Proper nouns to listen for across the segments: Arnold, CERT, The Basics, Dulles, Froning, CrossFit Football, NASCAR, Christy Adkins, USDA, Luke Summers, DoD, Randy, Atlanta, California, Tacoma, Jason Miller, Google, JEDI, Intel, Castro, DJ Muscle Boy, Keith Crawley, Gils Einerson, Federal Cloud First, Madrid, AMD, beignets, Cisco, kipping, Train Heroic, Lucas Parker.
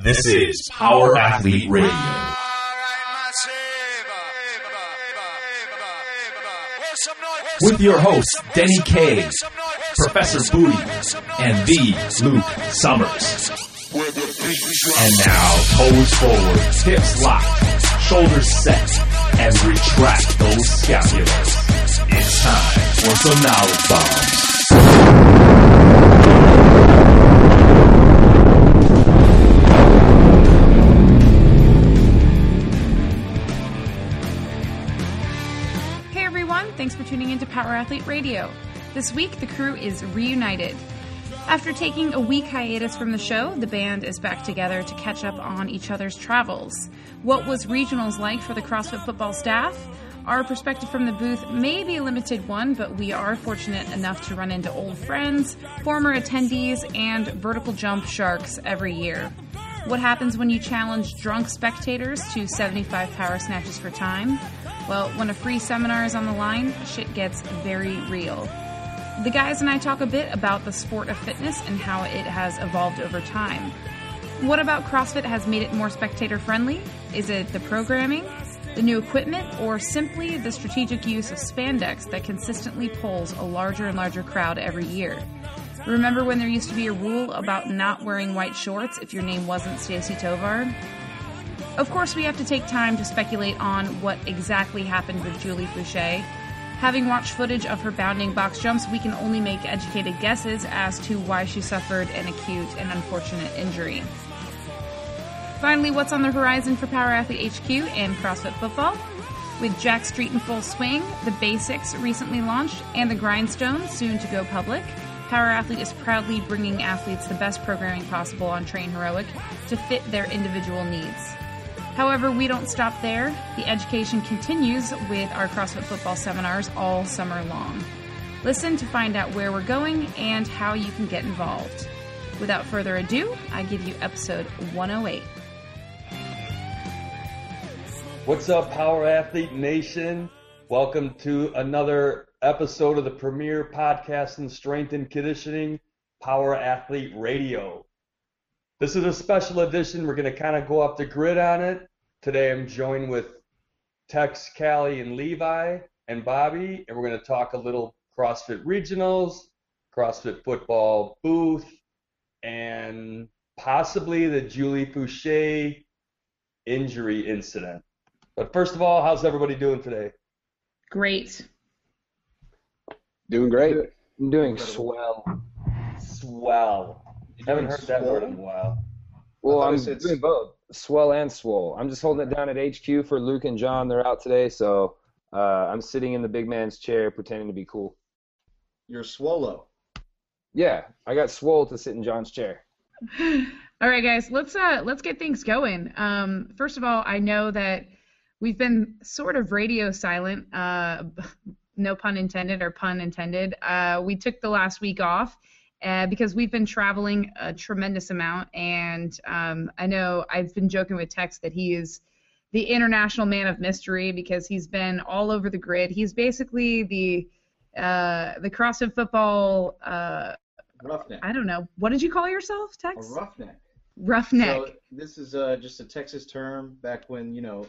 This is Power Athlete Radio. With your hosts, Denny K, Professor Booty, and the Luke Summers. And now, toes forward, hips locked, shoulders set, and retract those scapulas. It's time for some knowledge bombs. Thanks for tuning into Power Athlete Radio. This week, the crew is reunited. After taking a week hiatus from the show, the band is back together to catch up on each other's travels. What was regionals like for the CrossFit Football staff? Our perspective from the booth may be a limited one, but we are fortunate enough to run into old friends, former attendees, and vertical jump sharks every year. What happens when you challenge drunk spectators to 75 power snatches for time? Well, when a free seminar is on the line, shit gets very real. The guys and I talk a bit about the sport of fitness and how it has evolved over time. What about CrossFit has made it more spectator-friendly? Is it the programming, the new equipment, or simply the strategic use of spandex that consistently pulls a larger and larger crowd every year? Remember when there used to be a rule about not wearing white shorts if your name wasn't Stacy Tovard? Of course, we have to take time to speculate on what exactly happened with Julie Foucher. Having watched footage of her bounding box jumps, we can only make educated guesses as to why she suffered an acute and unfortunate injury. Finally, what's on the horizon for Power Athlete HQ and CrossFit Football? With Jack Street in full swing, The Basics recently launched, and The Grindstone soon to go public, Power Athlete is proudly bringing athletes the best programming possible on Train Heroic to fit their individual needs. However, we don't stop there. The education continues with our CrossFit Football seminars all summer long. Listen to find out where we're going and how you can get involved. Without further ado, I give you episode 108. What's up, Power Athlete Nation? Welcome to another episode of the premier podcast in strength and conditioning, Power Athlete Radio. This is a special edition. We're going to kind of go off the grid on it. Today I'm joined with Tex, Callie, and Levi, and Bobby, and we're going to talk a little CrossFit regionals, CrossFit Football booth, and possibly the Julie Foucher injury incident. But first of all, how's everybody doing today? Great. Doing great. I'm doing swell. Swell. Haven't heard that word in a while. Well, I'm doing both, swell and swole. I'm just holding it down at HQ for Luke and John. They're out today, so I'm sitting in the big man's chair pretending to be cool. You're swollo. Yeah, I got swole to sit in John's chair. All right, guys, let's get things going. First of all, I know that we've been sort of radio silent. No pun intended, or pun intended. We took the last week off because we've been traveling a tremendous amount, and I know I've been joking with Tex that he is the international man of mystery because he's been all over the grid. He's basically the CrossFit Football roughneck. I don't know. What did you call yourself, Tex? A roughneck. Roughneck. So this is just a Texas term back when, you know,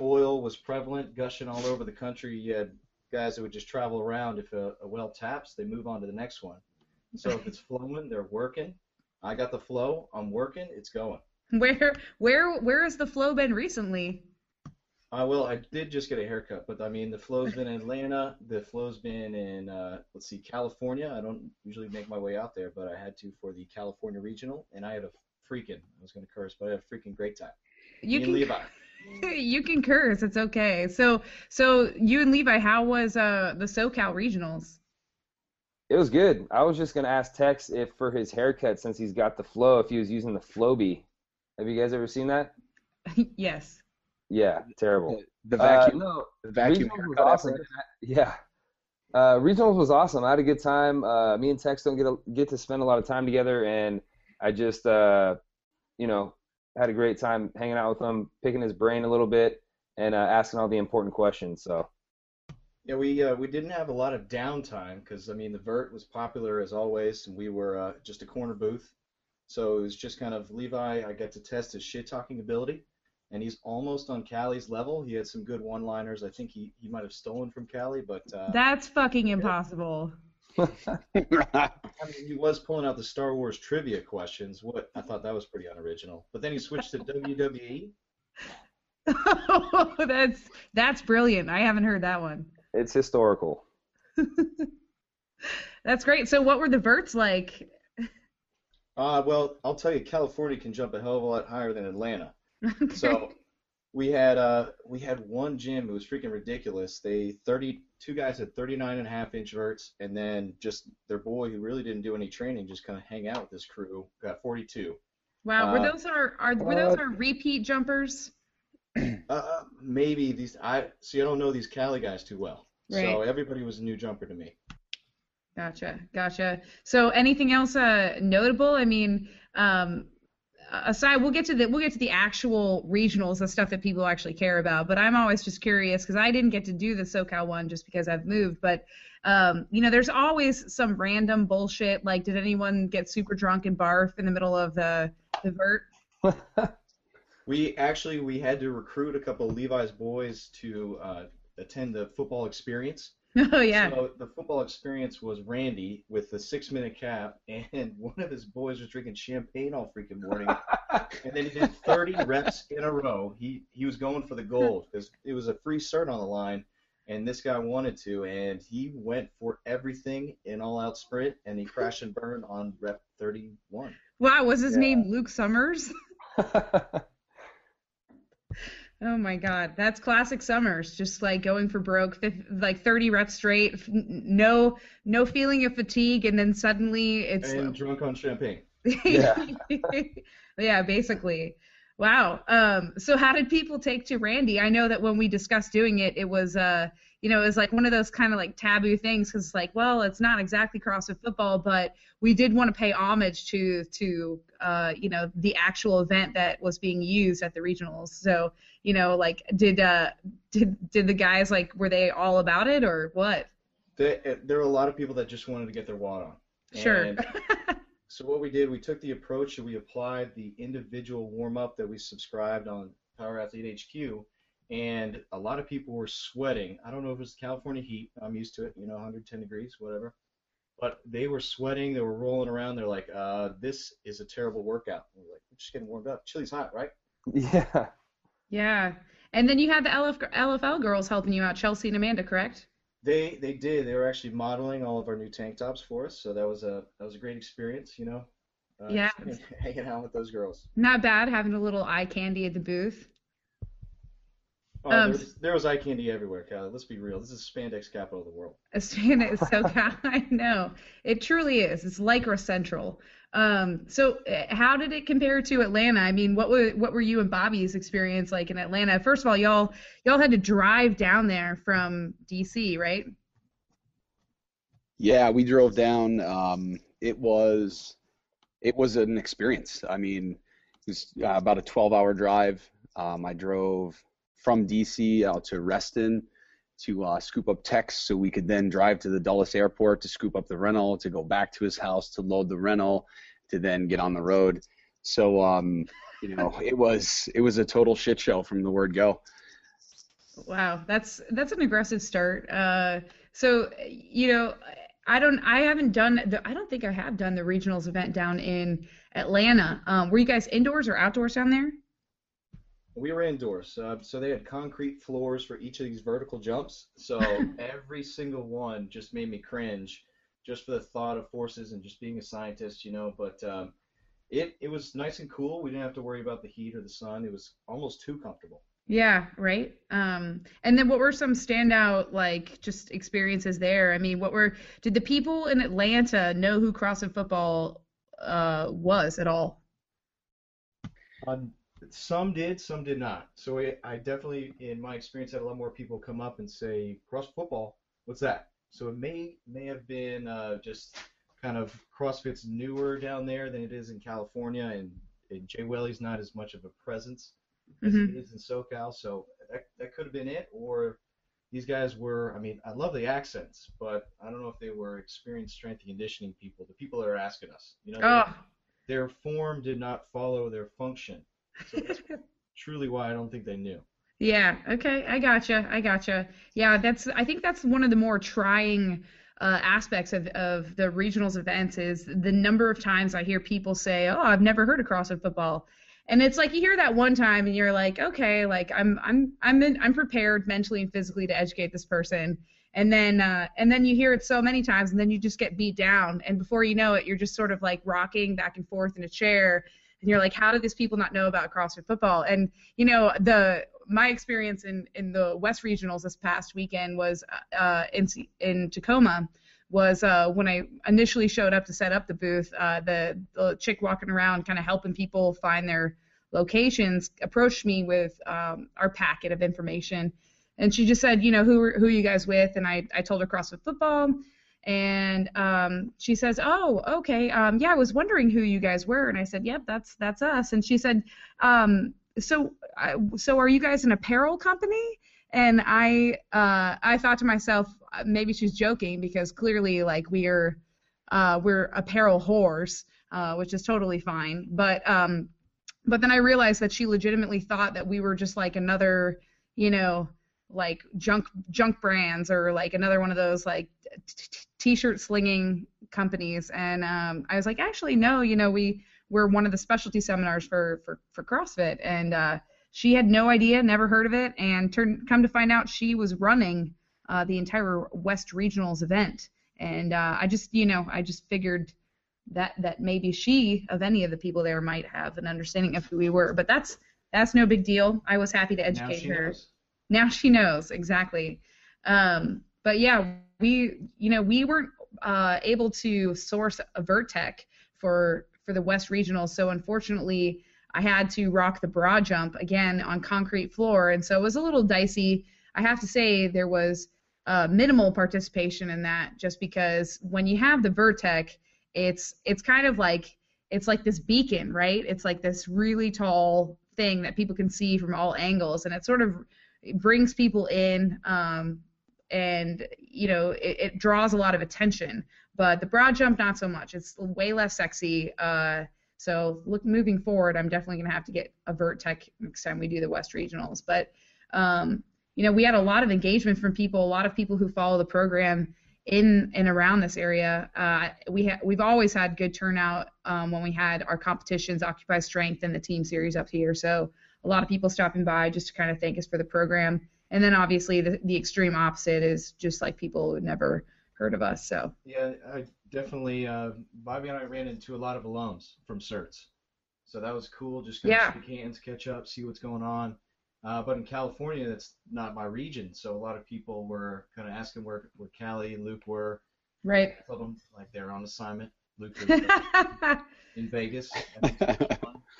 oil was prevalent, gushing all over the country. You had guys that would just travel around. If a well taps, they move on to the next one. So if it's flowing, they're working. I got the flow. I'm working. It's going. Where has the flow been recently? Well, I did just get a haircut, but I mean the flow's been in Atlanta. The flow's been in California. I don't usually make my way out there, but I had to for the California regional, and I had a freaking. I was going to curse, but I had a freaking great time. You can. Levi. You can curse. It's okay. So you and Levi, how was the SoCal regionals? It was good. I was just gonna ask Tex if for his haircut, since he's got the flow, if he was using the Flowbee. Have you guys ever seen that? Yes. Yeah. Terrible. The vacuum. No. The vacuum. Regionals was awesome. Yeah. Regionals was awesome. I had a good time. Me and Tex don't get to spend a lot of time together, and I just had a great time hanging out with him, picking his brain a little bit, and asking all the important questions. So, yeah, we didn't have a lot of downtime because I mean the vert was popular as always, and we were just a corner booth. So it was just kind of Levi, I got to test his shit-talking ability, and he's almost on Callie's level. He had some good one-liners. I think he might have stolen from Callie, but... that's fucking impossible. I mean, he was pulling out the Star Wars trivia questions. What I thought that was pretty unoriginal. But then he switched to WWE. Oh, that's brilliant. I haven't heard that one. It's historical. That's great. So what were the verts like? Well, I'll tell you, California can jump a hell of a lot higher than Atlanta. Okay. So we had one gym. It was freaking ridiculous. Two guys had 39.5-inch verts, and then just their boy who really didn't do any training, just kind of hang out with his crew, got 42. Wow, were those our repeat jumpers? Maybe these. I don't know these Cali guys too well, right. So everybody was a new jumper to me. Gotcha. So anything else notable? I mean, aside, we'll get to the actual regionals, the stuff that people actually care about. But I'm always just curious because I didn't get to do the SoCal one just because I've moved. But there's always some random bullshit. Like, did anyone get super drunk and barf in the middle of the vert? We had to recruit a couple of Levi's boys to attend the football experience. Oh, yeah. So the football experience was Randy with the 6-minute cap, and one of his boys was drinking champagne all freaking morning. And then he did 30 reps in a row. He was going for the gold because it was a free cert on the line, and this guy wanted to, and he went for everything in all-out sprint, and he crashed and burned on rep 31. Wow, was his name Luke Summers? Oh my God, that's classic Summers. Just like going for broke, like 30 reps straight, no feeling of fatigue, and then suddenly it's. And drunk on champagne. Yeah. Yeah, basically. Wow. So how did people take to Randy? I know that when we discussed doing it, it was it was like one of those kind of like taboo things because it's like, well, it's not exactly CrossFit football, but we did want to pay homage to the actual event that was being used at the regionals. So, like did the guys, like, were they all about it or what? There were a lot of people that just wanted to get their wad on. Sure. So what we did, we took the approach and we applied the individual warm-up that we subscribed on Power Athlete HQ. And a lot of people were sweating. I don't know if it was the California heat. I'm used to it, 110 degrees, whatever. But they were sweating. They were rolling around. They're like, this is a terrible workout. And we're like, we're just getting warmed up. Chili's hot, right? Yeah. Yeah. And then you had the LFL girls helping you out, Chelsea and Amanda, correct? They did. They were actually modeling all of our new tank tops for us. So that was a great experience, Yeah. Hanging out with those girls. Not bad having a little eye candy at the booth. Oh, there was eye candy everywhere, Callie. Let's be real. This is spandex capital of the world. Spandex, SoCal. I know. It truly is. It's Lycra Central. So how did it compare to Atlanta? I mean, what were you and Bobby's experience like in Atlanta? First of all, y'all had to drive down there from D.C., right? Yeah, we drove down. It was an experience. I mean, it was about a 12-hour drive. I drove from DC out to Reston to scoop up techs so we could then drive to the Dulles airport to scoop up the rental, to go back to his house to load the rental, to then get on the road. So it was a total shit show from the word go. Wow, that's an aggressive start. I don't think I have done the regionals event down in Atlanta. Were you guys indoors or outdoors down there? We were indoors, so they had concrete floors for each of these vertical jumps, so every single one just made me cringe just for the thought of forces and just being a scientist, but it was nice and cool. We didn't have to worry about the heat or the sun. It was almost too comfortable. Yeah, right. And then what were some standout, like, just experiences there? I mean, did the people in Atlanta know who CrossFit Football was at all? Some did, some did not. So I definitely, in my experience, had a lot more people come up and say, CrossFit Football, what's that? So it may have been just kind of CrossFit's newer down there than it is in California, and Jay Welly's not as much of a presence as it is in SoCal. So that could have been it, or these guys were, I mean, I love the accents, but I don't know if they were experienced strength and conditioning people, the people that are asking us. their form did not follow their function. So that's truly why I don't think they knew. Yeah, okay, I gotcha. Yeah, I think that's one of the more trying aspects of the regionals events is the number of times I hear people say, oh, I've never heard of CrossFit football. And it's like you hear that one time and you're like, okay, like I'm prepared mentally and physically to educate this person. And then you hear it so many times and then you just get beat down. And before you know it, you're just sort of like rocking back and forth in a chair. And you're like, how did these people not know about CrossFit football? And, you know, my experience in the West Regionals this past weekend was in Tacoma was when I initially showed up to set up the booth, the chick walking around kind of helping people find their locations approached me with our packet of information. And she just said, you know, who are you guys with? And I told her CrossFit football. And she says, oh, okay, yeah, I was wondering who you guys were. And I said, yep, that's us. And she said, so are you guys an apparel company? And I thought to myself, maybe she's joking because clearly, like, we're apparel whores, which is totally fine. But then I realized that she legitimately thought that we were just like another, you know, like junk brands or like another one of those like t-shirt slinging companies. And I was like, actually, no, you know, we're one of the specialty seminars for CrossFit. And she had no idea, never heard of it, and come to find out she was running the entire West Regionals event. And I just figured that maybe she, of any of the people there, might have an understanding of who we were. But that's no big deal. I was happy to educate her. Now she knows, exactly. But yeah, we weren't able to source a Vertec for the West Regional, so unfortunately I had to rock the broad jump again on concrete floor, and so it was a little dicey. I have to say there was minimal participation in that, just because when you have the Vertec, it's kind of like this beacon, right? It's like this really tall thing that people can see from all angles, and it sort of brings people in, and you know it draws a lot of attention. But the broad jump, not so much. It's way less sexy. So moving forward, I'm definitely gonna have to get a Vertec next time we do the West Regionals. But you know, we had a lot of engagement from people, a lot of people who follow the program in and around this area. We've always had good turnout when we had our competitions, Occupy Strength and the team series up here. So a lot of people stopping by just to kind of thank us for the program. And then obviously the extreme opposite is just like people who never heard of us. So yeah, I definitely Bobby and I ran into a lot of alums from CERTs, so that was cool. Just kind of shake hands, catch up, see what's going on. But in California, that's not my region, so a lot of people were kind of asking where Callie and Luke were. Right. I told them like they're on assignment. Luke was in Vegas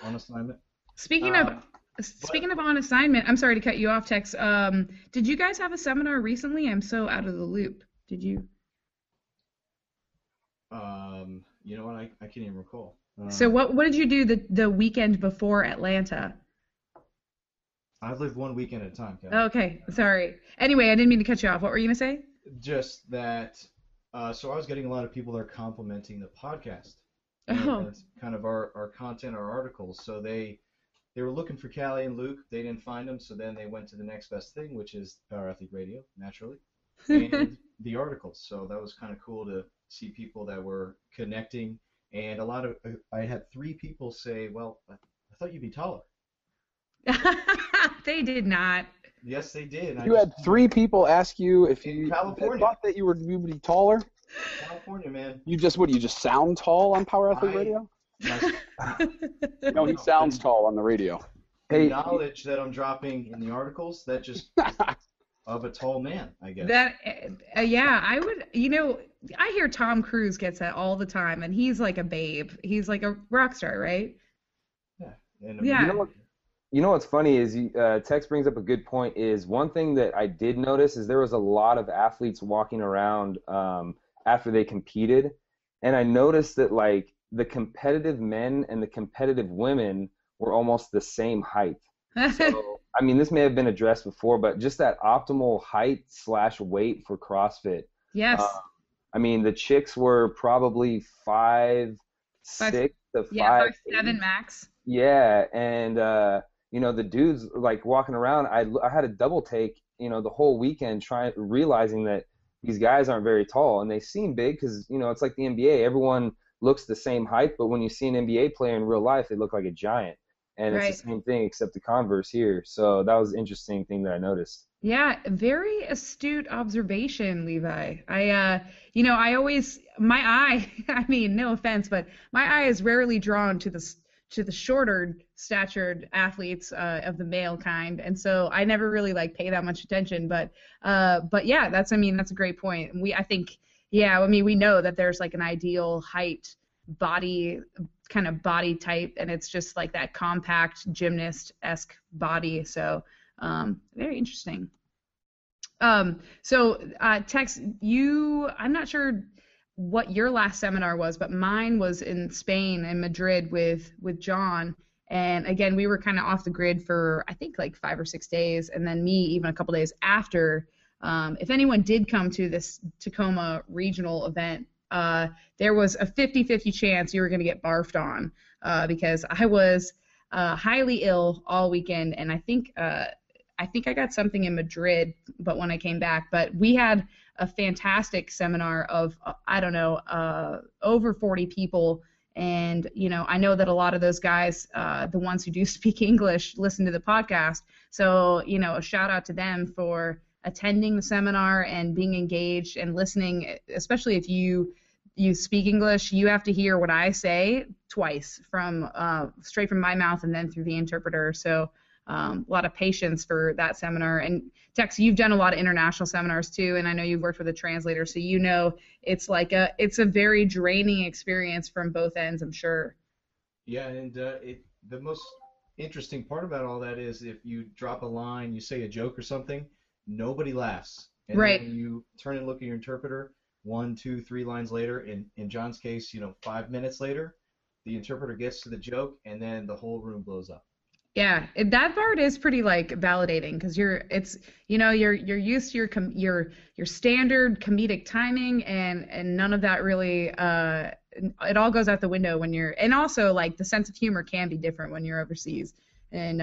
on assignment. Speaking of on assignment, I'm sorry to cut you off, Tex. Did you guys have a seminar recently? I'm so out of the loop. Did you? You know what? I can't even recall. So what did you do the weekend before Atlanta? I live one weekend at a time, Kevin. Okay, sorry. Anyway, I didn't mean to cut you off. What were you gonna say? Just that. So I was getting a lot of people that are complimenting the podcast. Oh. That's kind of our content, our articles. So they were looking for Callie and Luke. They didn't find them, so then they went to the next best thing, which is Power Athlete Radio, naturally, and the articles. So that was kind of cool to see people that were connecting. And I had 3 people say, well, I thought you'd be taller. They did not. Yes, they did. You had 3 people ask you if you thought that you would be taller? California, man. You just sound tall on Power Athlete Radio? No, he sounds tall on the radio. The knowledge that I'm dropping in the articles, that just of a tall man, I guess. Yeah, I would, you know, I hear Tom Cruise gets that all the time, and he's like a babe. He's like a rock star, right? Yeah. And yeah. You know what's funny is Tex brings up a good point. Is one thing that I did notice is there was a lot of athletes walking around after they competed, and I noticed that like the competitive men and the competitive women were almost the same height. So, I mean, this may have been addressed before, but just that optimal height / weight for CrossFit. Yes. I mean, the chicks were probably 5'6", the 5'7" max. Yeah, and you know, the dudes like walking around. I had a double take, you know, the whole weekend realizing that these guys aren't very tall, and they seem big because, you know, it's like the NBA. Everyone looks the same height, but when you see an NBA player in real life, they look like a giant. And right. It's the same thing except the converse here. So that was an interesting thing that I noticed. Yeah, very astute observation, Levi. You know, I always, my eye, I mean, no offense, but my eye is rarely drawn to the shorter statured athletes of the male kind, and so I never really like pay that much attention. But yeah, that's, I mean, that's a great point. We know that there's like an ideal height, body, kind of body type, and it's just like that compact gymnast-esque body. So very interesting. Tex, I'm not sure what your last seminar was, but mine was in Spain, in Madrid, with John. And again, we were kind of off the grid for, I think, like 5 or 6 days, and then me even a couple days after. If anyone did come to this Tacoma regional event, there was a 50-50 chance you were going to get barfed on because I was highly ill all weekend, and I think I got something in Madrid, but when I came back, but we had a fantastic seminar of, I don't know, over 40 people, and, you know, I know that a lot of those guys, the ones who do speak English, listen to the podcast, so, you know, a shout out to them for attending the seminar and being engaged and listening, especially if you speak English, you have to hear what I say twice from straight from my mouth and then through the interpreter, so a lot of patience for that seminar. And Tex, you've done a lot of international seminars too, and I know you've worked with a translator, so you know it's like it's a very draining experience from both ends, I'm sure. Yeah, and the most interesting part about all that is if you drop a line, you say a joke or something, nobody laughs. And right. Then you turn and look at your interpreter 1, 2, 3 lines later. In John's case, you know, 5 minutes later, the interpreter gets to the joke, and then the whole room blows up. Yeah, that part is pretty like validating because you're used to your standard comedic timing, and none of that really it all goes out the window when you're, and also like the sense of humor can be different when you're overseas, and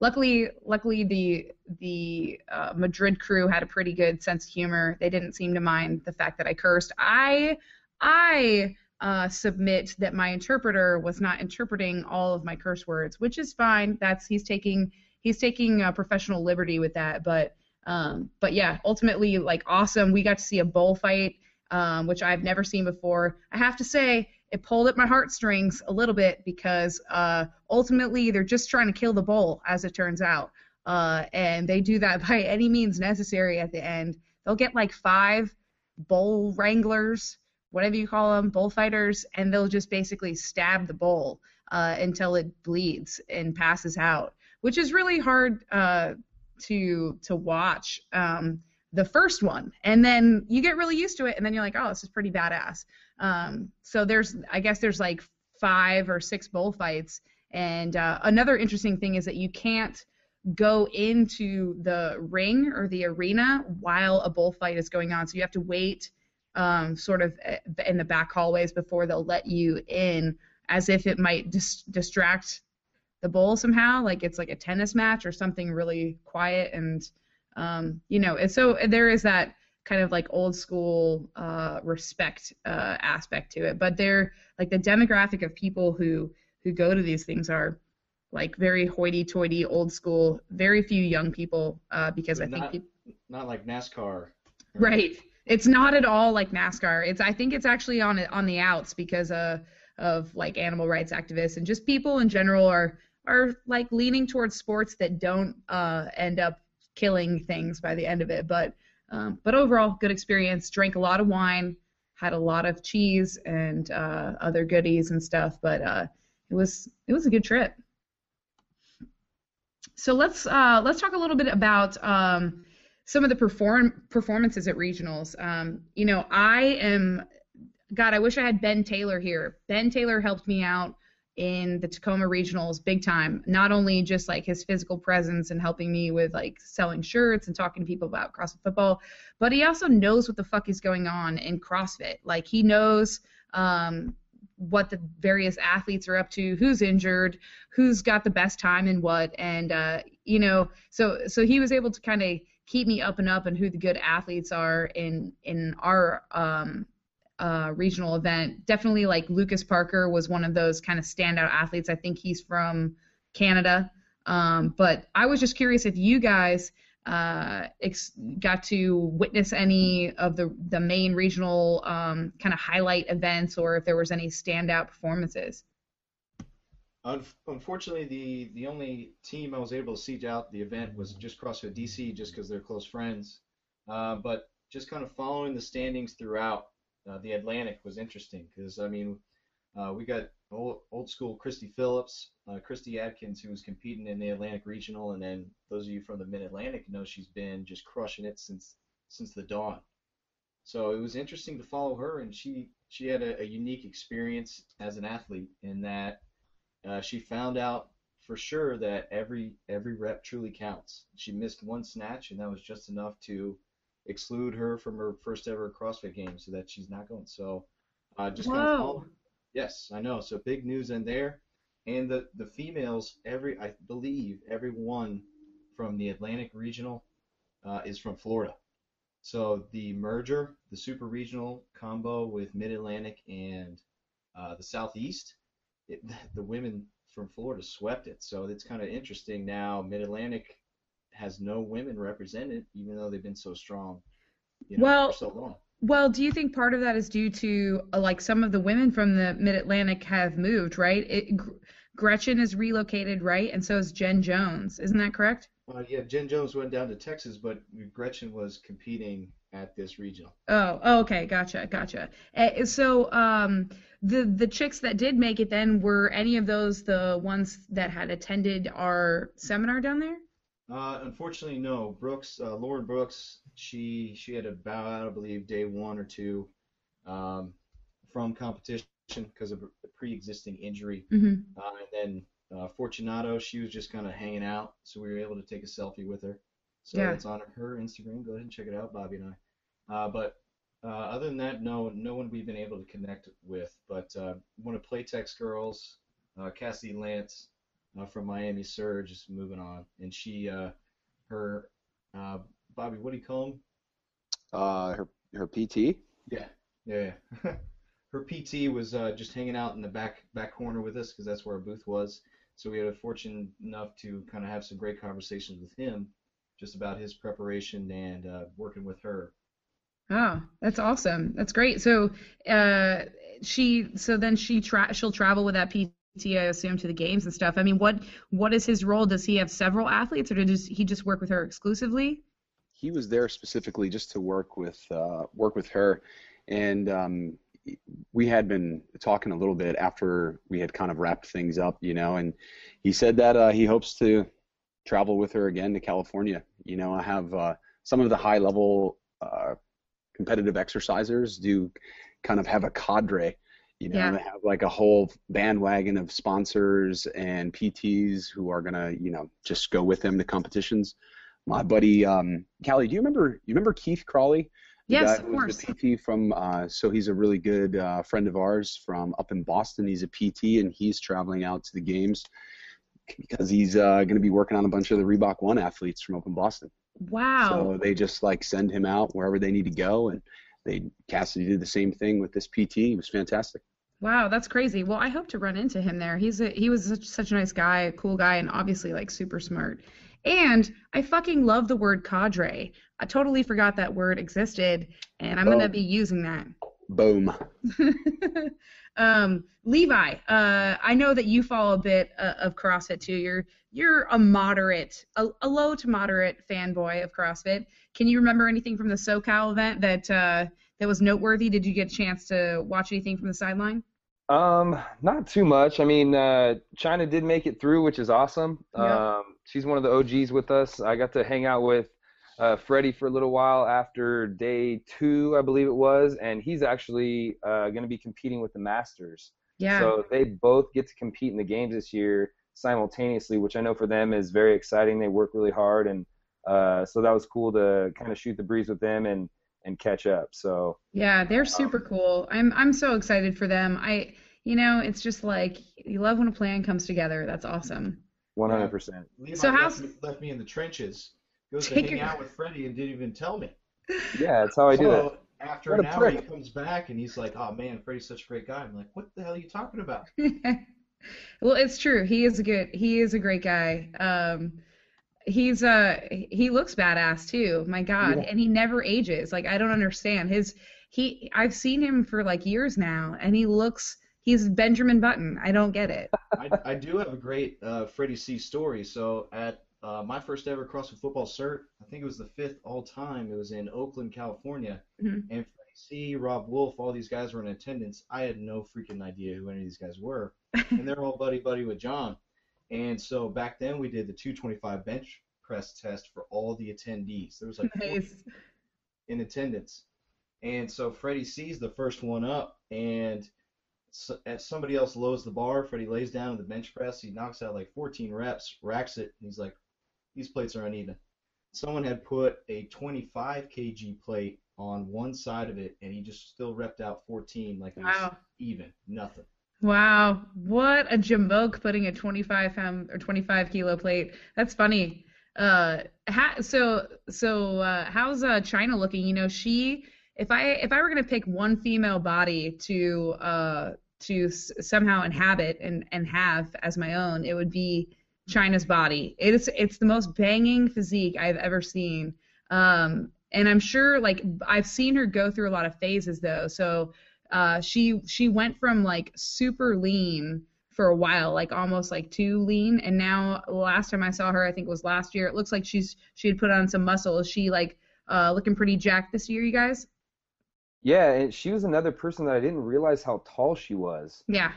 luckily the Madrid crew had a pretty good sense of humor. They didn't seem to mind the fact that I cursed. I submit that my interpreter was not interpreting all of my curse words, which is fine. He's taking professional liberty with that, but yeah, ultimately, like, awesome. We got to see a bullfight, which I've never seen before. I have to say, it pulled at my heartstrings a little bit because ultimately they're just trying to kill the bull, as it turns out, and they do that by any means necessary. At the end, they'll get like 5 bull wranglers, whatever you call them, bullfighters, and they'll just basically stab the bull until it bleeds and passes out, which is really hard to watch. The first one, and then you get really used to it, and then you're like, oh, this is pretty badass. So I guess there's like 5 or 6 bullfights, and another interesting thing is that you can't go into the ring or the arena while a bullfight is going on, so you have to wait sort of in the back hallways before they'll let you in, as if it might distract the bull somehow, like it's like a tennis match or something really quiet, and you know, and so there is that kind of like old school respect aspect to it, but they're like the demographic of people who go to these things are like very hoity-toity, old school. Very few young people because I think not like NASCAR. Right. It's not at all like NASCAR. It's, I think it's actually on the outs because of like animal rights activists and just people in general are like leaning towards sports that don't end up killing things by the end of it, but overall, good experience. Drank a lot of wine, had a lot of cheese and other goodies and stuff, but it was a good trip. So let's talk a little bit about some of the performances at regionals. You know, I wish I had Ben Taylor here. Ben Taylor helped me out in the Tacoma regionals big time, not only just like his physical presence and helping me with like selling shirts and talking to people about CrossFit football, but he also knows what the fuck is going on in CrossFit. Like, he knows what the various athletes are up to, who's injured, who's got the best time in what, and you know, so he was able to kind of keep me up and up and who the good athletes are in our regional event. Definitely, like, Lucas Parker was one of those kind of standout athletes. I think he's from Canada, but I was just curious if you guys got to witness any of the main regional kind of highlight events, or if there was any standout performances. Unfortunately, the only team I was able to siege out the event was just CrossFit DC, just because they're close friends. But just kind of following the standings throughout. The Atlantic was interesting because, I mean, we got old school Christy Phillips, Christy Adkins, who was competing in the Atlantic Regional, and then those of you from the Mid-Atlantic know she's been just crushing it since the dawn. So it was interesting to follow her, and she had a unique experience as an athlete in that she found out for sure that every rep truly counts. She missed one snatch, and that was just enough to exclude her from her first ever CrossFit game, so that she's not going. So just kind of follow her. Yes, I know. So big news in there, and the females. I believe everyone from the Atlantic Regional is from Florida. So the merger, the super regional combo with Mid Atlantic and the Southeast, the women from Florida swept it. So it's kind of interesting now. Mid Atlantic has no women represented, even though they've been so strong, you know, for so long. Well, do you think part of that is due to like some of the women from the Mid-Atlantic have moved, right? Gretchen is relocated, right? And so is Jen Jones. Isn't that correct? Yeah, Jen Jones went down to Texas, but Gretchen was competing at this regional. Oh, okay, gotcha. So the chicks that did make it then, were any of those the ones that had attended our seminar down there? Unfortunately, no. Lauren Brooks, she had a bow out, I believe, day one or two from competition because of a pre-existing injury. Mm-hmm. And then Fortunato, she was just kind of hanging out, so we were able to take a selfie with her. So yeah. It's on her Instagram. Go ahead and check it out, Bobby and I. But other than that, no one we've been able to connect with. But one of Playtex girls, Cassie Lance, from Miami Surge, just moving on, and she, Bobby, what do you call him? Her PT. Yeah. Her PT was just hanging out in the back corner with us because that's where our booth was. So we had a fortune enough to kind of have some great conversations with him, just about his preparation and working with her. Oh, that's awesome. That's great. So she'll travel with that PT, I assume, to the games and stuff. I mean, what is his role? Does he have several athletes, or does he just work with her exclusively? He was there specifically just to work with her, and we had been talking a little bit after we had kind of wrapped things up, you know. And he said that he hopes to travel with her again to California. You know, I have some of the high level competitive exercisers do kind of have a cadre. You know, yeah. They have like a whole bandwagon of sponsors and PTs who are gonna, you know, just go with them to competitions. My buddy, Callie, do you remember Keith Crawley? Yes, of course. The PT from, so he's a really good friend of ours from up in Boston. He's a PT, and he's traveling out to the games because he's gonna be working on a bunch of the Reebok One athletes from up in Boston. Wow. So they just like send him out wherever they need to go, and Cassidy did the same thing with this PT. It was fantastic. Wow, that's crazy. Well, I hope to run into him there. He was such a nice guy, a cool guy, and obviously like super smart. And I fucking love the word cadre. I totally forgot that word existed, and I'm gonna be using that. Boom. Levi, I know that you follow a bit of CrossFit too. You're a low to moderate fanboy of CrossFit. Can you remember anything from the SoCal event that was noteworthy? Did you get a chance to watch anything from the sideline? Not too much. I mean, Chyna did make it through, which is awesome. Yeah. She's one of the OGs with us. I got to hang out with Freddie for a little while after day two, I believe it was, and he's actually going to be competing with the Masters. Yeah. So they both get to compete in the games this year simultaneously, which I know for them is very exciting. They work really hard, and so that was cool to kind of shoot the breeze with them and catch up. So yeah, they're super cool. I'm so excited for them. I you know, it's just like you love when a plan comes together. That's awesome. 100%. So how left me in the trenches, goes to hang out with Freddie and didn't even tell me. Yeah, that's how I do that. After an hour, he comes back and he's like, "Oh man, Freddie's such a great guy." I'm like, "What the hell are you talking about?" Well, it's true. He is good. He is a great guy. He looks badass too. My God, yeah. And he never ages. Like I don't understand I've seen him for like years now, and he looks. He's Benjamin Button. I don't get it. I do have a great Freddie C story. So at my first ever CrossFit Football CERT, I think it was the 5th all time. It was in Oakland, California. Mm-hmm. And Freddie C, Rob Wolf, all these guys were in attendance. I had no freaking idea who any of these guys were. And they're all buddy-buddy with John. And so back then we did the 225 bench press test for all the attendees. There was like 40 in attendance. And so Freddie C's the first one up. And so as somebody else lowers the bar, Freddie lays down in the bench press. He knocks out like 14 reps, racks it, and he's like, "These plates are uneven." Someone had put a 25 kg plate on one side of it, and he just still repped out 14 like it was even, nothing. Wow, what a jamoke putting a 25 pound or 25 kilo plate. That's funny. So how's Chyna looking? You know, she. If I were gonna pick one female body to somehow inhabit and have as my own, it would be Chyna's body. It's the most banging physique I've ever seen, and I'm sure like I've seen her go through a lot of phases though. So she went from like super lean for a while, like almost like too lean, and now last time I saw her, I think it was last year. It looks like she had put on some muscle. Is she like looking pretty jacked this year, you guys? Yeah, and she was another person that I didn't realize how tall she was. Yeah.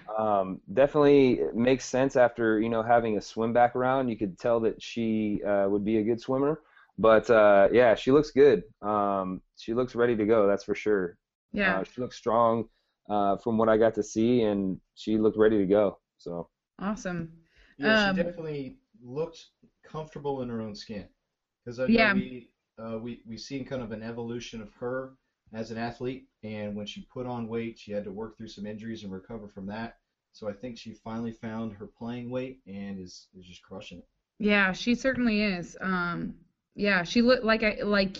Definitely makes sense after, you know, having a swim background. You could tell that she would be a good swimmer. But, yeah, she looks good. She looks ready to go, that's for sure. Yeah. She looks strong from what I got to see, and she looked ready to go. So. Awesome. Yeah, she definitely looked comfortable in her own skin. Because I know we've seen kind of an evolution of her as an athlete, and when she put on weight, she had to work through some injuries and recover from that. So I think she finally found her playing weight and is just crushing it. Yeah, she certainly is. Yeah, she looked like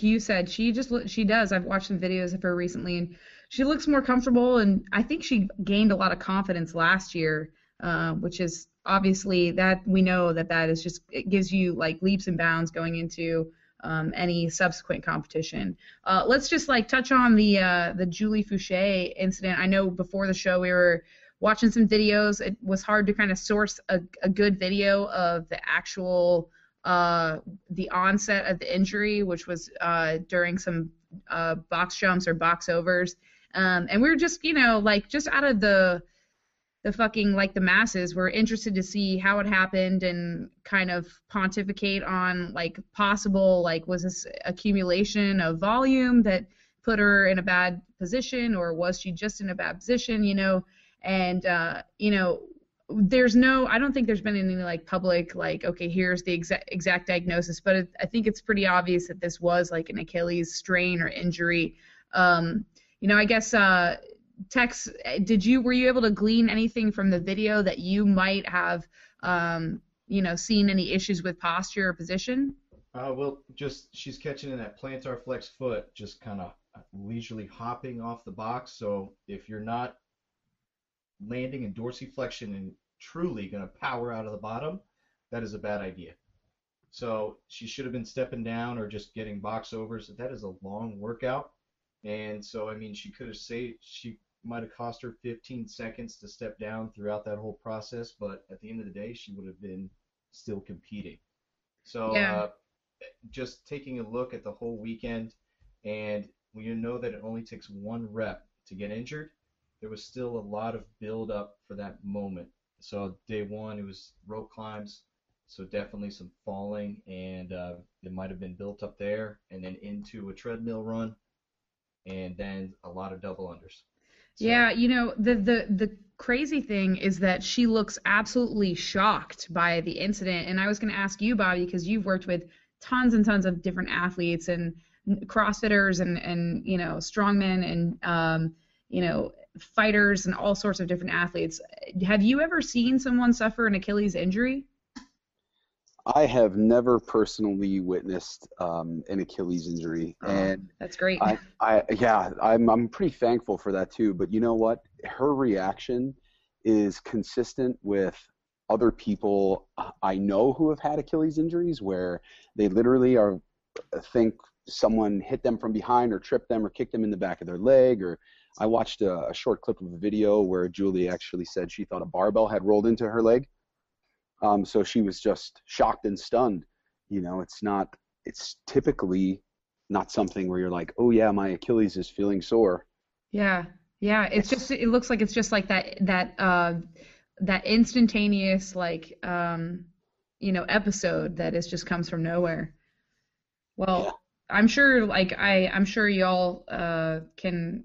you said, she does. I've watched some videos of her recently, and she looks more comfortable, and I think she gained a lot of confidence last year, which is obviously that we know that is just it gives you like leaps and bounds going into. Any subsequent competition. Let's just like touch on the Julie Foucher incident. I know before the show we were watching some videos. It was hard to kind of source a good video of the actual the onset of the injury, which was during some box jumps or box overs. And we were just, you know, like just out of the fucking, like, the masses were interested to see how it happened and kind of pontificate on, like, possible, like, was this accumulation of volume that put her in a bad position, or was she just in a bad position, you know? And, you know, I don't think there's been any, like, public, like, okay, here's the exact diagnosis, but I think it's pretty obvious that this was, like, an Achilles strain or injury. You know, I guess, Tex, were you able to glean anything from the video that you might have, you know, seen any issues with posture or position? Well, just she's catching in that plantar flex foot, just kind of leisurely hopping off the box. So if you're not landing in dorsiflexion and truly going to power out of the bottom, that is a bad idea. So she should have been stepping down or just getting box overs. That is a long workout. And so, I mean, she could have saved, she might have cost her 15 seconds to step down throughout that whole process, but at the end of the day, she would have been still competing. So yeah. Just taking a look at the whole weekend, and when you know that it only takes one rep to get injured, there was still a lot of build up for that moment. So day one, it was rope climbs, so definitely some falling, and it might have been built up there, and then into a treadmill run, and then a lot of double unders. So. Yeah, you know, the crazy thing is that she looks absolutely shocked by the incident, and I was going to ask you, Bobby, because you've worked with tons and tons of different athletes and CrossFitters and you know, strongmen and you know, fighters and all sorts of different athletes. Have you ever seen someone suffer an Achilles injury? I have never personally witnessed an Achilles injury, and that's great. I'm pretty thankful for that too. But you know what? Her reaction is consistent with other people I know who have had Achilles injuries, where they literally think someone hit them from behind, or tripped them, or kicked them in the back of their leg. Or I watched a short clip of a video where Julie actually said she thought a barbell had rolled into her leg. So she was just shocked and stunned. You know, it's typically not something where you're like, oh yeah, my Achilles is feeling sore. Yeah. Yeah. It looks like it's just like that instantaneous, like, you know, episode that is just comes from nowhere. Well, yeah. I'm sure, like, I'm sure y'all can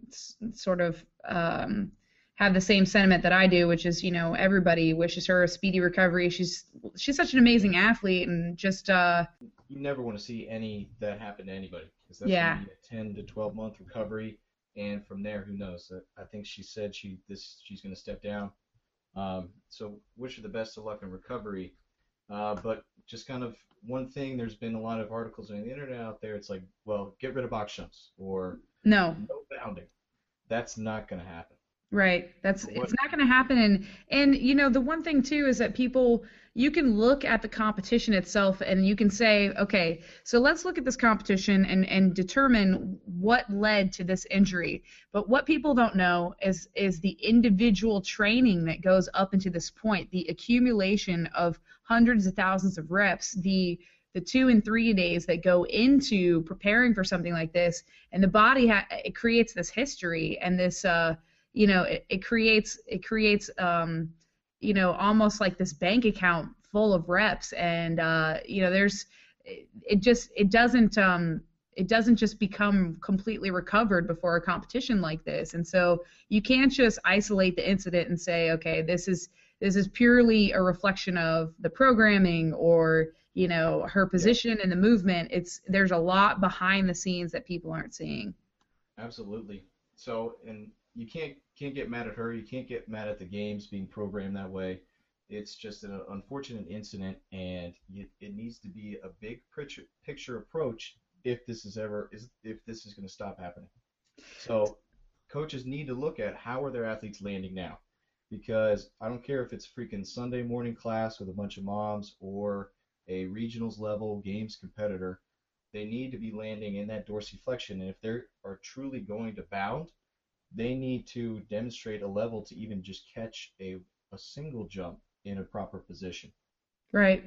sort of have the same sentiment that I do, which is, you know, everybody wishes her a speedy recovery. She's such an amazing athlete, and just you never want to see any that happen to anybody, because that's going to be a 10 to 12 month recovery, and from there, who knows? I think she said she's going to step down. So wish her the best of luck in recovery. But just kind of one thing, there's been a lot of articles on the internet out there. It's like, well, get rid of box jumps or no bounding. That's not going to happen. Right. It's not going to happen. And you know, the one thing too is that you can look at the competition itself, and you can say, okay, so let's look at this competition and determine what led to this injury. But what people don't know is the individual training that goes up into this point, the accumulation of hundreds of thousands of reps, the 2 and 3 days that go into preparing for something like this, and the body it creates this history and this you know, it creates, you know, almost like this bank account full of reps, and you know, it doesn't just become completely recovered before a competition like this, and so you can't just isolate the incident and say, okay, this is purely a reflection of the programming or, you know, her position in the movement. There's a lot behind the scenes that people aren't seeing. Absolutely. So you can't get mad at her. You can't get mad at the games being programmed that way. It's just an unfortunate incident, and it needs to be a big picture approach if this is going to stop happening. So coaches need to look at how are their athletes landing now, because I don't care if it's freaking Sunday morning class with a bunch of moms or a regionals level games competitor. They need to be landing in that dorsiflexion, and if they are truly going to bound, they need to demonstrate a level to even just catch a single jump in a proper position. Right.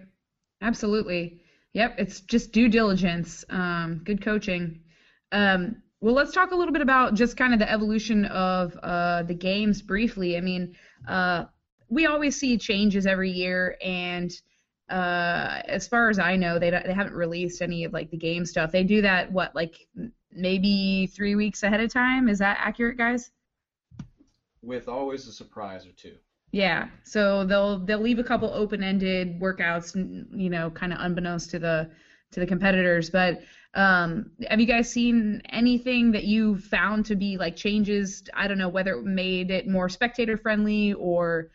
Absolutely. Yep. It's just due diligence, good coaching. Well, let's talk a little bit about just kind of the evolution of the games briefly. I mean, we always see changes every year, and as far as I know, they haven't released any of like the game stuff. They do that maybe 3 weeks ahead of time. Is that accurate, guys? With always a surprise or two. Yeah. So they'll leave a couple open-ended workouts, you know, kind of unbeknownst to the competitors. But have you guys seen anything that you found to be like changes? I don't know whether it made it more spectator-friendly or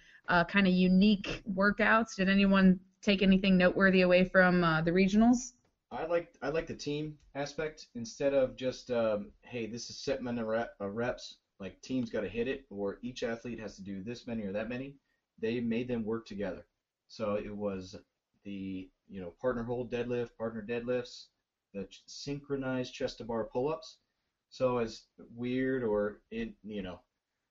kind of unique workouts. Did anyone take anything noteworthy away from the regionals? I like the team aspect instead of just hey, this is set amount of reps, like teams got to hit it, or each athlete has to do this many or that many. They made them work together, so it was the, you know, partner hold deadlift, partner deadlifts, the synchronized chest to bar pull ups. So as weird or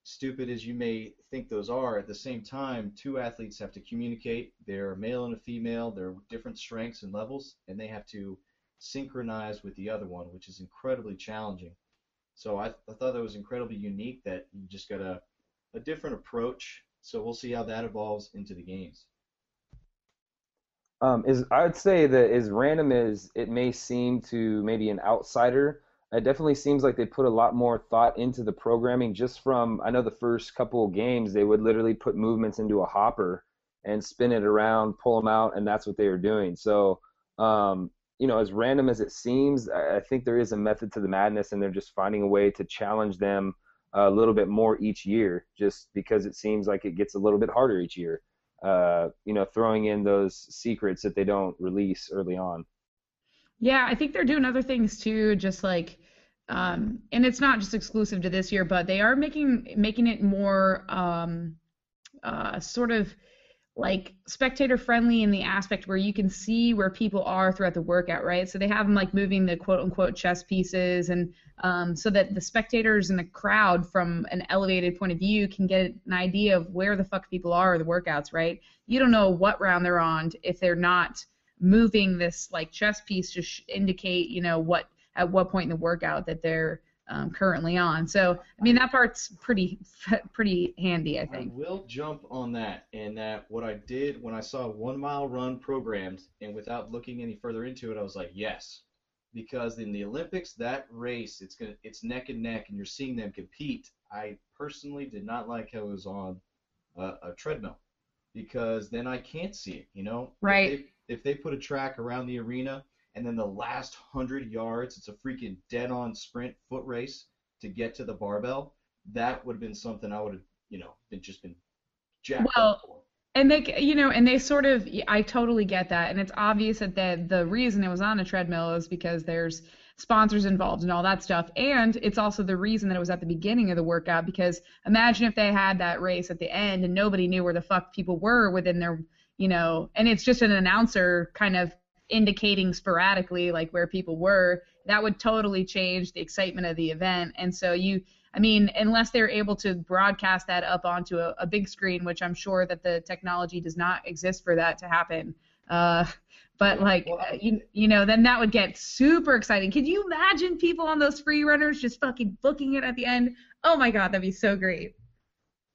stupid as you may think those are, at the same time, two athletes have to communicate. They're a male and a female. They're different strengths and levels, and they have to synchronize with the other one, which is incredibly challenging. So I thought that was incredibly unique, that you just got a different approach. So we'll see how that evolves into the games. I'd say that as random as it may seem to maybe an outsider, it definitely seems like they put a lot more thought into the programming. Just from, I know the first couple of games, they would literally put movements into a hopper and spin it around, pull them out, and that's what they were doing. So, you know, as random as it seems, I think there is a method to the madness, and they're just finding a way to challenge them a little bit more each year, just because it seems like it gets a little bit harder each year. You know, throwing in those secrets that they don't release early on. Yeah, I think they're doing other things too, just like, and it's not just exclusive to this year, but they are making it more sort of like spectator friendly in the aspect where you can see where people are throughout the workout, right? So they have them like moving the quote unquote chess pieces, and so that the spectators and the crowd from an elevated point of view can get an idea of where the fuck people are in the workouts, right? You don't know what round they're on if they're not moving this like chess piece to indicate, you know, what at what point in the workout that they're currently on. So, I mean, that part's pretty handy, I think. I will jump on that, and that what I did when I saw 1 mile run programmed, and without looking any further into it, I was like, yes, because in the Olympics, that race, it's neck and neck, and you're seeing them compete. I personally did not like how it was on a treadmill, because then I can't see it, you know? Right. If they put a track around the arena, and then the last 100 yards, it's a freaking dead-on sprint foot race to get to the barbell. That would have been something I would have, you know, been jacked up for. And they, you know, and they sort of, I totally get that, and it's obvious that the reason it was on a treadmill is because there's sponsors involved and all that stuff, and it's also the reason that it was at the beginning of the workout, because imagine if they had that race at the end and nobody knew where the fuck people were within their, you know, and it's just an announcer kind of indicating sporadically like where people were, that would totally change the excitement of the event. And so I mean, unless they're able to broadcast that up onto a big screen, which I'm sure that the technology does not exist for that to happen. But like, you know, then that would get super exciting. Could you imagine people on those free runners just fucking booking it at the end? Oh my God, that'd be so great.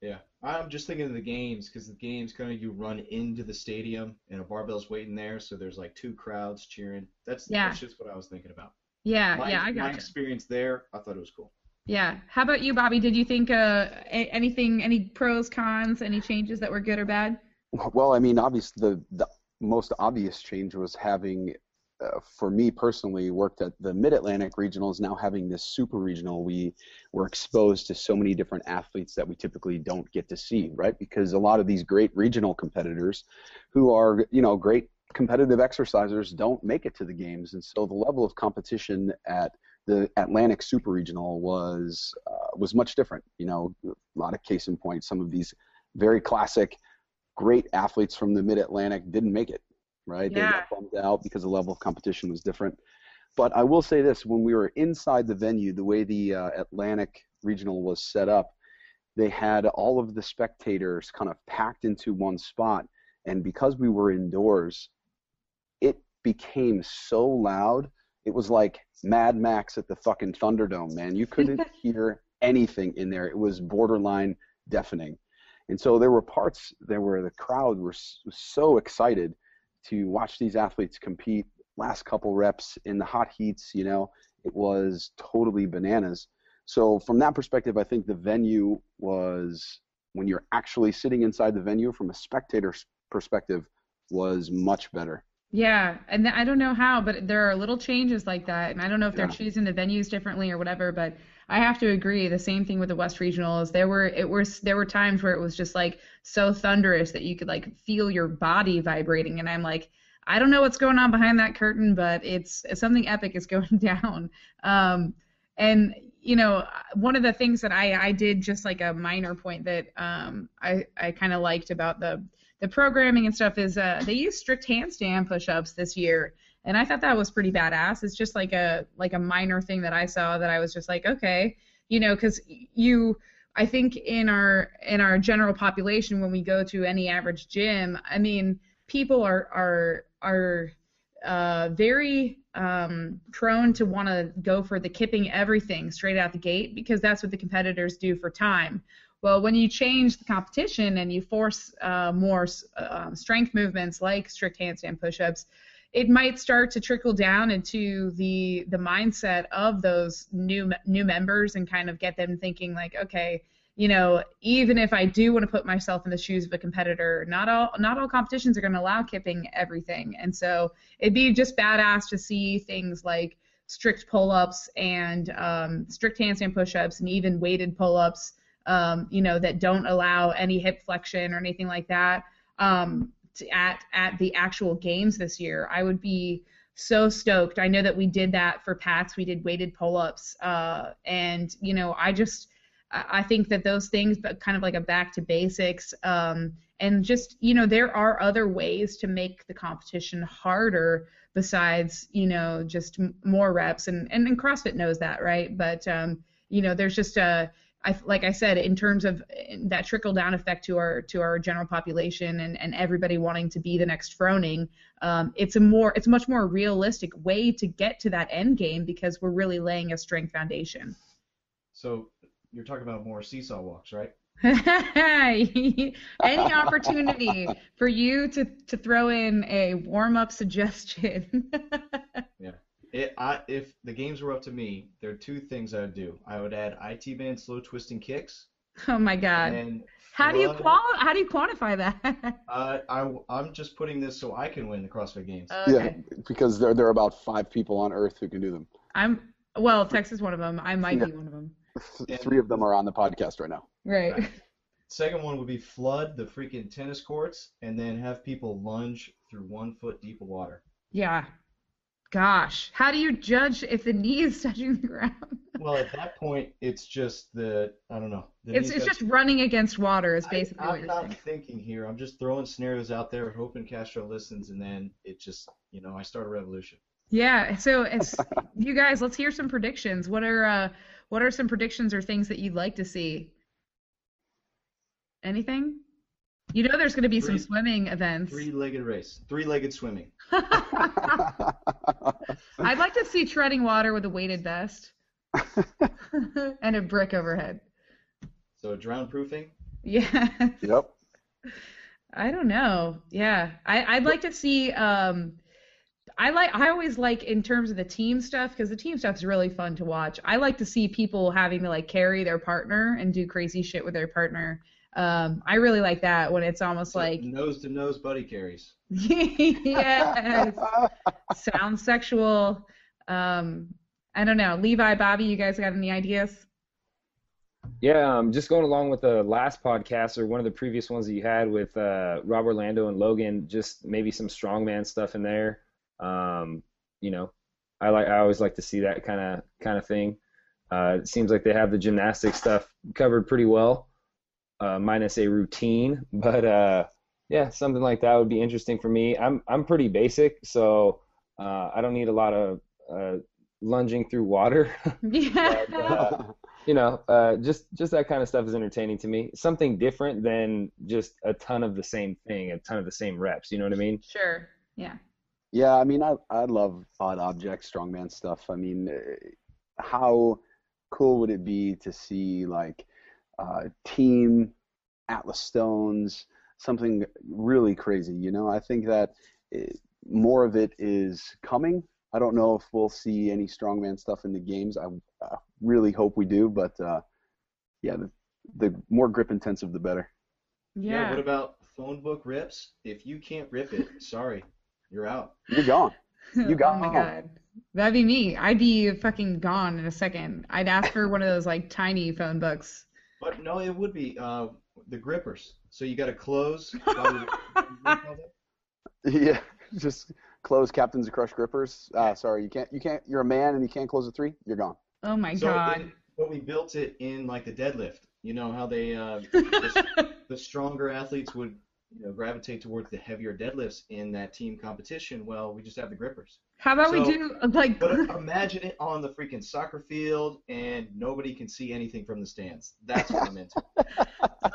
Yeah. I'm just thinking of the games, because the games kind of you run into the stadium and a barbell's waiting there, so there's like two crowds cheering. That's just what I was thinking about. Yeah, I got it. My experience there, I thought it was cool. Yeah. How about you, Bobby? Did you think anything, any pros, cons, any changes that were good or bad? Well, I mean, obviously the most obvious change was having, for me personally, worked at the Mid-Atlantic Regionals, now having this Super Regional. We were exposed to so many different athletes that we typically don't get to see, right? Because a lot of these great regional competitors who are, you know, great competitive exercisers don't make it to the games. And so the level of competition at the Atlantic Super Regional was much different. You know, a lot of case in point, some of these very classic, great athletes from the Mid-Atlantic didn't make it. Right? Yeah. They got bummed out because the level of competition was different. But I will say this, when we were inside the venue, the way the Atlantic Regional was set up, they had all of the spectators kind of packed into one spot. And because we were indoors, it became so loud. It was like Mad Max at the fucking Thunderdome, man. You couldn't hear anything in there. It was borderline deafening. And so there were parts there where the crowd was so excited to watch these athletes compete, last couple reps in the hot heats, you know, it was totally bananas. So from that perspective, I think the venue was, when you're actually sitting inside the venue from a spectator's perspective, was much better. Yeah, and I don't know how, but there are little changes like that, and I don't know if they're choosing the venues differently or whatever, but I have to agree. The same thing with the West Regionals. There were times where it was just like so thunderous that you could like feel your body vibrating, and I'm like, I don't know what's going on behind that curtain, but it's something epic is going down. And you know, one of the things that I did, just like a minor point that I kind of liked about the programming and stuff is they used strict handstand push-ups this year, and I thought that was pretty badass. It's just like a minor thing that I saw that I was just like, okay, you know, because I think in our general population, when we go to any average gym, I mean, people are very prone to want to go for the kipping everything straight out the gate, because that's what the competitors do for time. Well, when you change the competition and you force more strength movements like strict handstand push-ups, it might start to trickle down into the mindset of those new members and kind of get them thinking like, okay, you know, even if I do want to put myself in the shoes of a competitor, not all competitions are going to allow kipping everything. And so it'd be just badass to see things like strict pull-ups and strict handstand push-ups and even weighted pull-ups, you know, that don't allow any hip flexion or anything like that at the actual games this year. I would be so stoked. I know that we did that for Pats. We did weighted pull-ups. And, you know, I think that those things, but kind of like a back to basics, and just, you know, there are other ways to make the competition harder besides, you know, just more reps, and CrossFit knows that, right? But, you know, there's just like I said, in terms of that trickle down effect to our general population and everybody wanting to be the next Froning, it's a much more realistic way to get to that end game because we're really laying a strength foundation. So you're talking about more seesaw walks, right? Any opportunity for you to throw in a warm-up suggestion? Yeah. If the games were up to me, there are two things I would do. I would add IT band slow twisting kicks. Oh my God! And how do you quantify that? I'm just putting this so I can win the CrossFit Games. Okay. Yeah, because there are about 5 people on Earth who can do them. Tex is one of them. I might be one of them. 3 of them are on the podcast right now. Right. Second one would be flood the freaking tennis courts and then have people lunge through 1 foot deep of water. Yeah. Gosh, how do you judge if the knee is touching the ground? Well, at that point, it's just I don't know. It's just running against water is basically what you're saying. I'm not thinking here. I'm just throwing scenarios out there, hoping Castro listens, and then it just, you know, I start a revolution. Yeah, so you guys, let's hear some predictions. What are some predictions or things that you'd like to see? Anything? You know there's going to be some swimming events. Three-legged race. Three-legged swimming. I'd like to see treading water with a weighted vest and a brick overhead. So drown-proofing? Yeah. Yep. I don't know. Yeah. I'd like to see I always like, in terms of the team stuff, because the team stuff is really fun to watch. I like to see people having to like carry their partner and do crazy shit with their partner. I really like that when it's almost like nose to nose buddy carries. Yes, sounds sexual. I don't know, Levi, Bobby, you guys got any ideas? Yeah, just going along with the last podcast or one of the previous ones that you had with Rob Orlando and Logan, just maybe some strongman stuff in there. You know, I always like to see that kind of thing. It seems like they have the gymnastics stuff covered pretty well, minus a routine. But yeah, something like that would be interesting for me. I'm pretty basic, so I don't need a lot of lunging through water. Yeah. But, you know, just that kind of stuff is entertaining to me. Something different than just a ton of the same thing, a ton of the same reps. You know what I mean? Sure. Yeah. Yeah, I mean, I love odd object strongman stuff. I mean, how cool would it be to see, like, team Atlas Stones, something really crazy, you know? I think that more of it is coming. I don't know if we'll see any strongman stuff in the games. I really hope we do, but, yeah, the more grip-intensive, the better. Yeah, what about phone book rips? If you can't rip it, sorry. You're out. You're gone. You got Oh my God. That'd be me. I'd be fucking gone in a second. I'd ask for one of those like tiny phone books. But no, it would be the grippers. So you got to close. Yeah, just close captains of crush grippers. Sorry, you can't. You're a man and you can't close a 3. You're gone. Oh my God. But we built it in like the deadlift. You know how they the stronger athletes would, you know, gravitate towards the heavier deadlifts in that team competition. Well, we just have the grippers. How about we do like? But imagine it on the freaking soccer field, and nobody can see anything from the stands. That's what I'm into.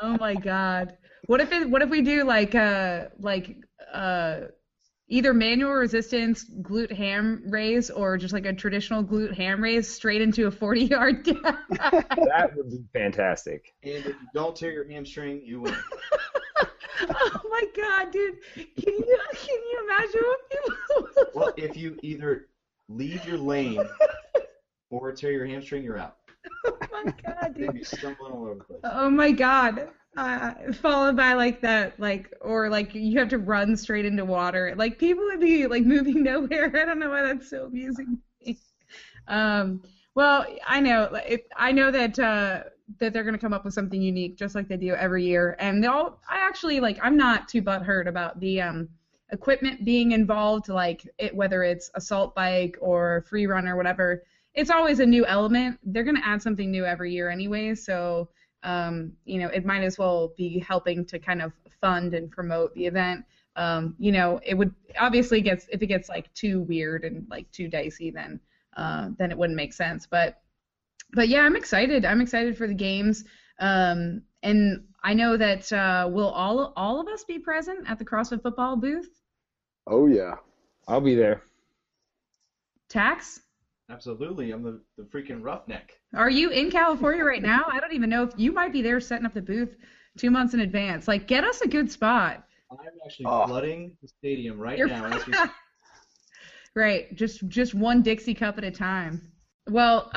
Oh my God! What if we do like either manual resistance glute ham raise or just like a traditional glute ham raise straight into a 40-yard dash? That would be fantastic. And if you don't tear your hamstring, you win. Oh my God, dude! Can you imagine what people? Well, if you either leave your lane or tear your hamstring, you're out. Oh my God, dude! You're stumbling all over the place. Oh my God! Followed by like that, like or like you have to run straight into water. Like people would be like moving nowhere. I don't know why that's so amusing. Well, I know that that they're going to come up with something unique, just like they do every year. And I'm not too butthurt about the equipment being involved, whether it's a salt bike or free run or whatever. It's always a new element. They're going to add something new every year anyway, so it might as well be helping to kind of fund and promote the event. It would obviously if it gets like too weird and like too dicey, then it wouldn't make sense. But yeah, I'm excited. I'm excited for the games, and I know that will all of us be present at the CrossFit Football booth? Oh yeah, I'll be there. Tax? Absolutely, I'm the freaking roughneck. Are you in California right now? I don't even know if you might be there setting up the booth 2 months in advance. Like, get us a good spot. I'm actually flooding the stadium right now. As we... Right, just one Dixie cup at a time. Well,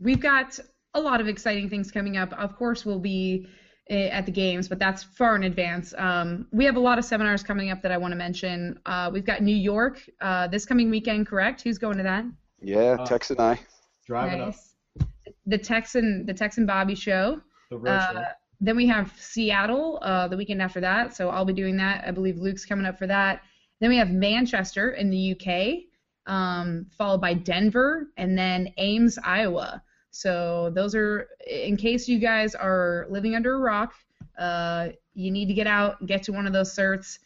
we've got a lot of exciting things coming up. Of course, we'll be at the games, but that's far in advance. We have a lot of seminars coming up that I want to mention. We've got New York this coming weekend, correct? Who's going to that? Yeah, Tex and I. Driving up. The Tex and Bobby show. The road show. Then we have Seattle the weekend after that, so I'll be doing that. I believe Luke's coming up for that. Then we have Manchester in the UK, followed by Denver, and then Ames, Iowa. So those are, in case you guys are living under a rock, you need to get out and get to one of those certs.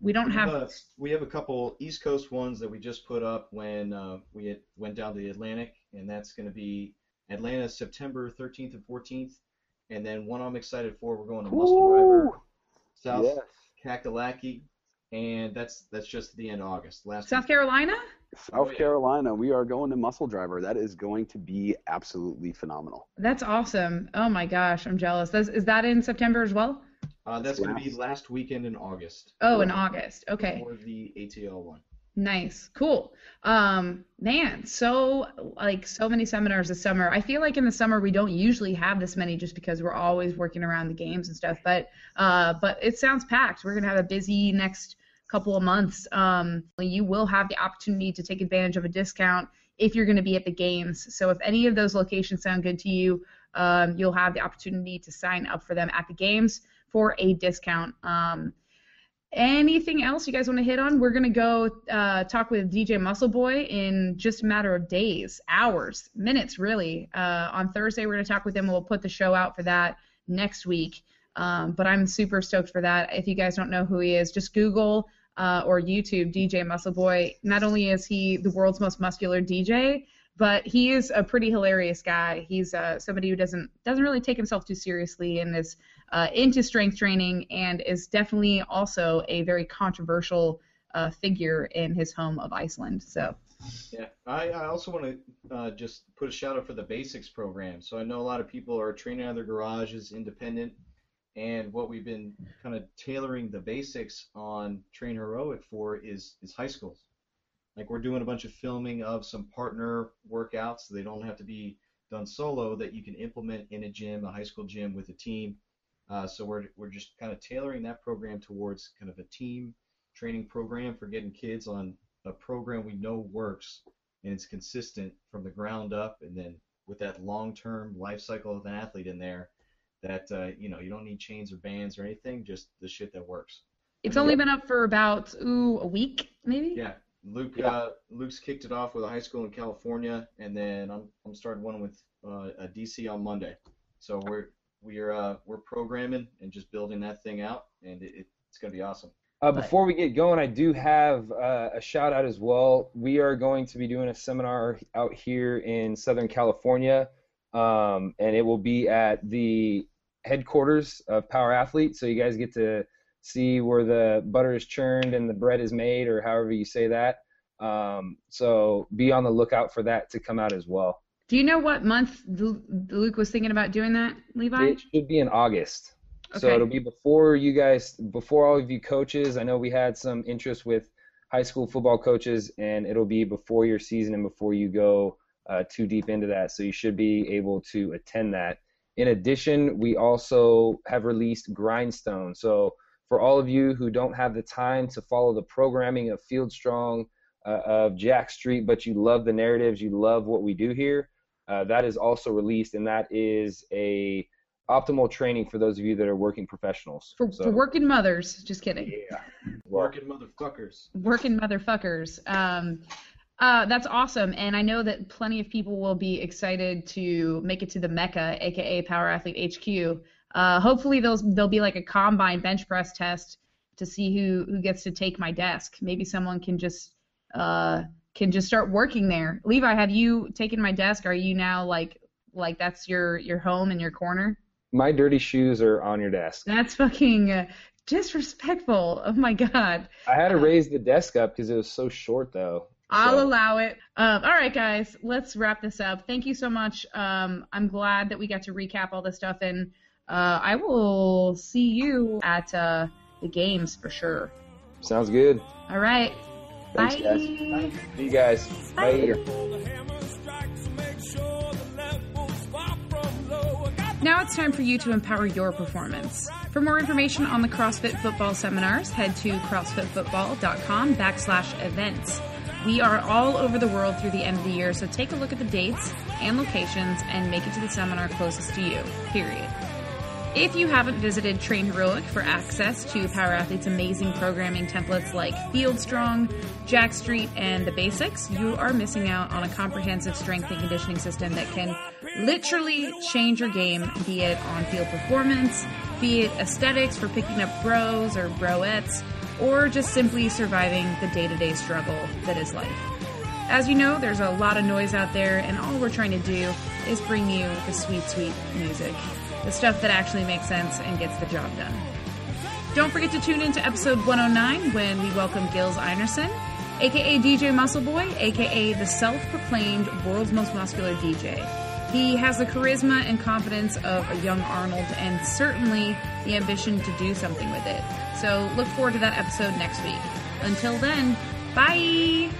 We have a couple East Coast ones that we just put up when we went down to the Atlantic, and that's going to be Atlanta September 13th and 14th, and then one I'm excited for, we're going to Muscle Driver, South Kakalaki, and that's just the end of August. South Carolina, we are going to Muscle Driver. That is going to be absolutely phenomenal. That's awesome. Oh my gosh, I'm jealous. Is that in September as well? That's going to be last weekend in August. Oh, in August. Okay. For the ATL one. Nice. Cool. Man, so many seminars this summer. I feel like in the summer we don't usually have this many just because we're always working around the games and stuff. But it sounds packed. We're going to have a busy next couple of months. You will have the opportunity to take advantage of a discount if you're going to be at the games. So if any of those locations sound good to you, you'll have the opportunity to sign up for them at the games for a discount. Anything else you guys want to hit on? We're going to go talk with DJ Muscle Boy in just a matter of days, hours, minutes really. On Thursday we're going to talk with him. We'll put the show out for that next week. But I'm super stoked for that. If you guys don't know who he is, just Google or YouTube DJ Muscle Boy. Not only is he the world's most muscular DJ, but he is a pretty hilarious guy. He's somebody who doesn't really take himself too seriously and is into strength training and is definitely also a very controversial figure in his home of Iceland. So. Yeah, I also want to just put a shout out for the Basics program. So I know a lot of people are training out of their garages, independent, and what we've been kind of tailoring the Basics on Train Heroic for is high schools. Like we're doing a bunch of filming of some partner workouts so they don't have to be done solo, that you can implement in a gym, a high school gym with a team. So we're just kind of tailoring that program towards kind of a team training program for getting kids on a program we know works and it's consistent from the ground up, and then with that long-term life cycle of an athlete in there that, you don't need chains or bands or anything, just the shit that works. It's only been up for about, a week maybe? Yeah. Luke's kicked it off with a high school in California, and then I'm starting one with a DC on Monday. So we're programming and just building that thing out, and it's going to be awesome. Before we get going, I do have a shout out as well. We are going to be doing a seminar out here in Southern California, and it will be at the headquarters of Power Athlete. So you guys get to see where the butter is churned and the bread is made, or however you say that. So be on the lookout for that to come out as well. Do you know what month Luke was thinking about doing that, Levi? It should be in August. Okay. So it'll be before all of you coaches. I know we had some interest with high school football coaches, and it'll be before your season and before you go too deep into that. So you should be able to attend that. In addition, we also have released Grindstone. So for all of you who don't have the time to follow the programming of Field Strong, of Jack Street, but you love the narratives, you love what we do here, that is also released, and that is a optimal training for those of you that are working professionals. For working mothers, just kidding. Yeah. Working motherfuckers. Working motherfuckers. That's awesome, and I know that plenty of people will be excited to make it to the Mecca, aka Power Athlete HQ. Hopefully there'll be like a combine bench press test to see who gets to take my desk. Maybe someone can just start working there. Levi, have you taken my desk? Are you now like that's your home and your corner? My dirty shoes are on your desk. That's fucking disrespectful. Oh, my God. I had to raise the desk up because it was so short, though. I'll allow it. All right, guys, let's wrap this up. Thank you so much. I'm glad that we got to recap all this stuff, and I will see you at the games for sure. Sounds good. All right. Thanks, bye. Guys. Bye. See you guys. Bye. Now it's time for you to empower your performance. For more information on the CrossFit Football seminars, head to crossfitfootball.com/events. We are all over the world through the end of the year, so take a look at the dates and locations and make it to the seminar closest to you, period. If you haven't visited Train Heroic for access to Power Athlete's amazing programming templates like Field Strong, Jack Street, and The Basics, you are missing out on a comprehensive strength and conditioning system that can literally change your game, be it on-field performance, be it aesthetics for picking up bros or broettes, or just simply surviving the day-to-day struggle that is life. As you know, there's a lot of noise out there, and all we're trying to do is bring you the sweet, sweet music. The stuff that actually makes sense and gets the job done. Don't forget to tune in to episode 109 when we welcome Gils Einerson, a.k.a. DJ Muscle Boy, a.k.a. the self-proclaimed world's most muscular DJ. He has the charisma and confidence of a young Arnold and certainly the ambition to do something with it. So look forward to that episode next week. Until then, bye!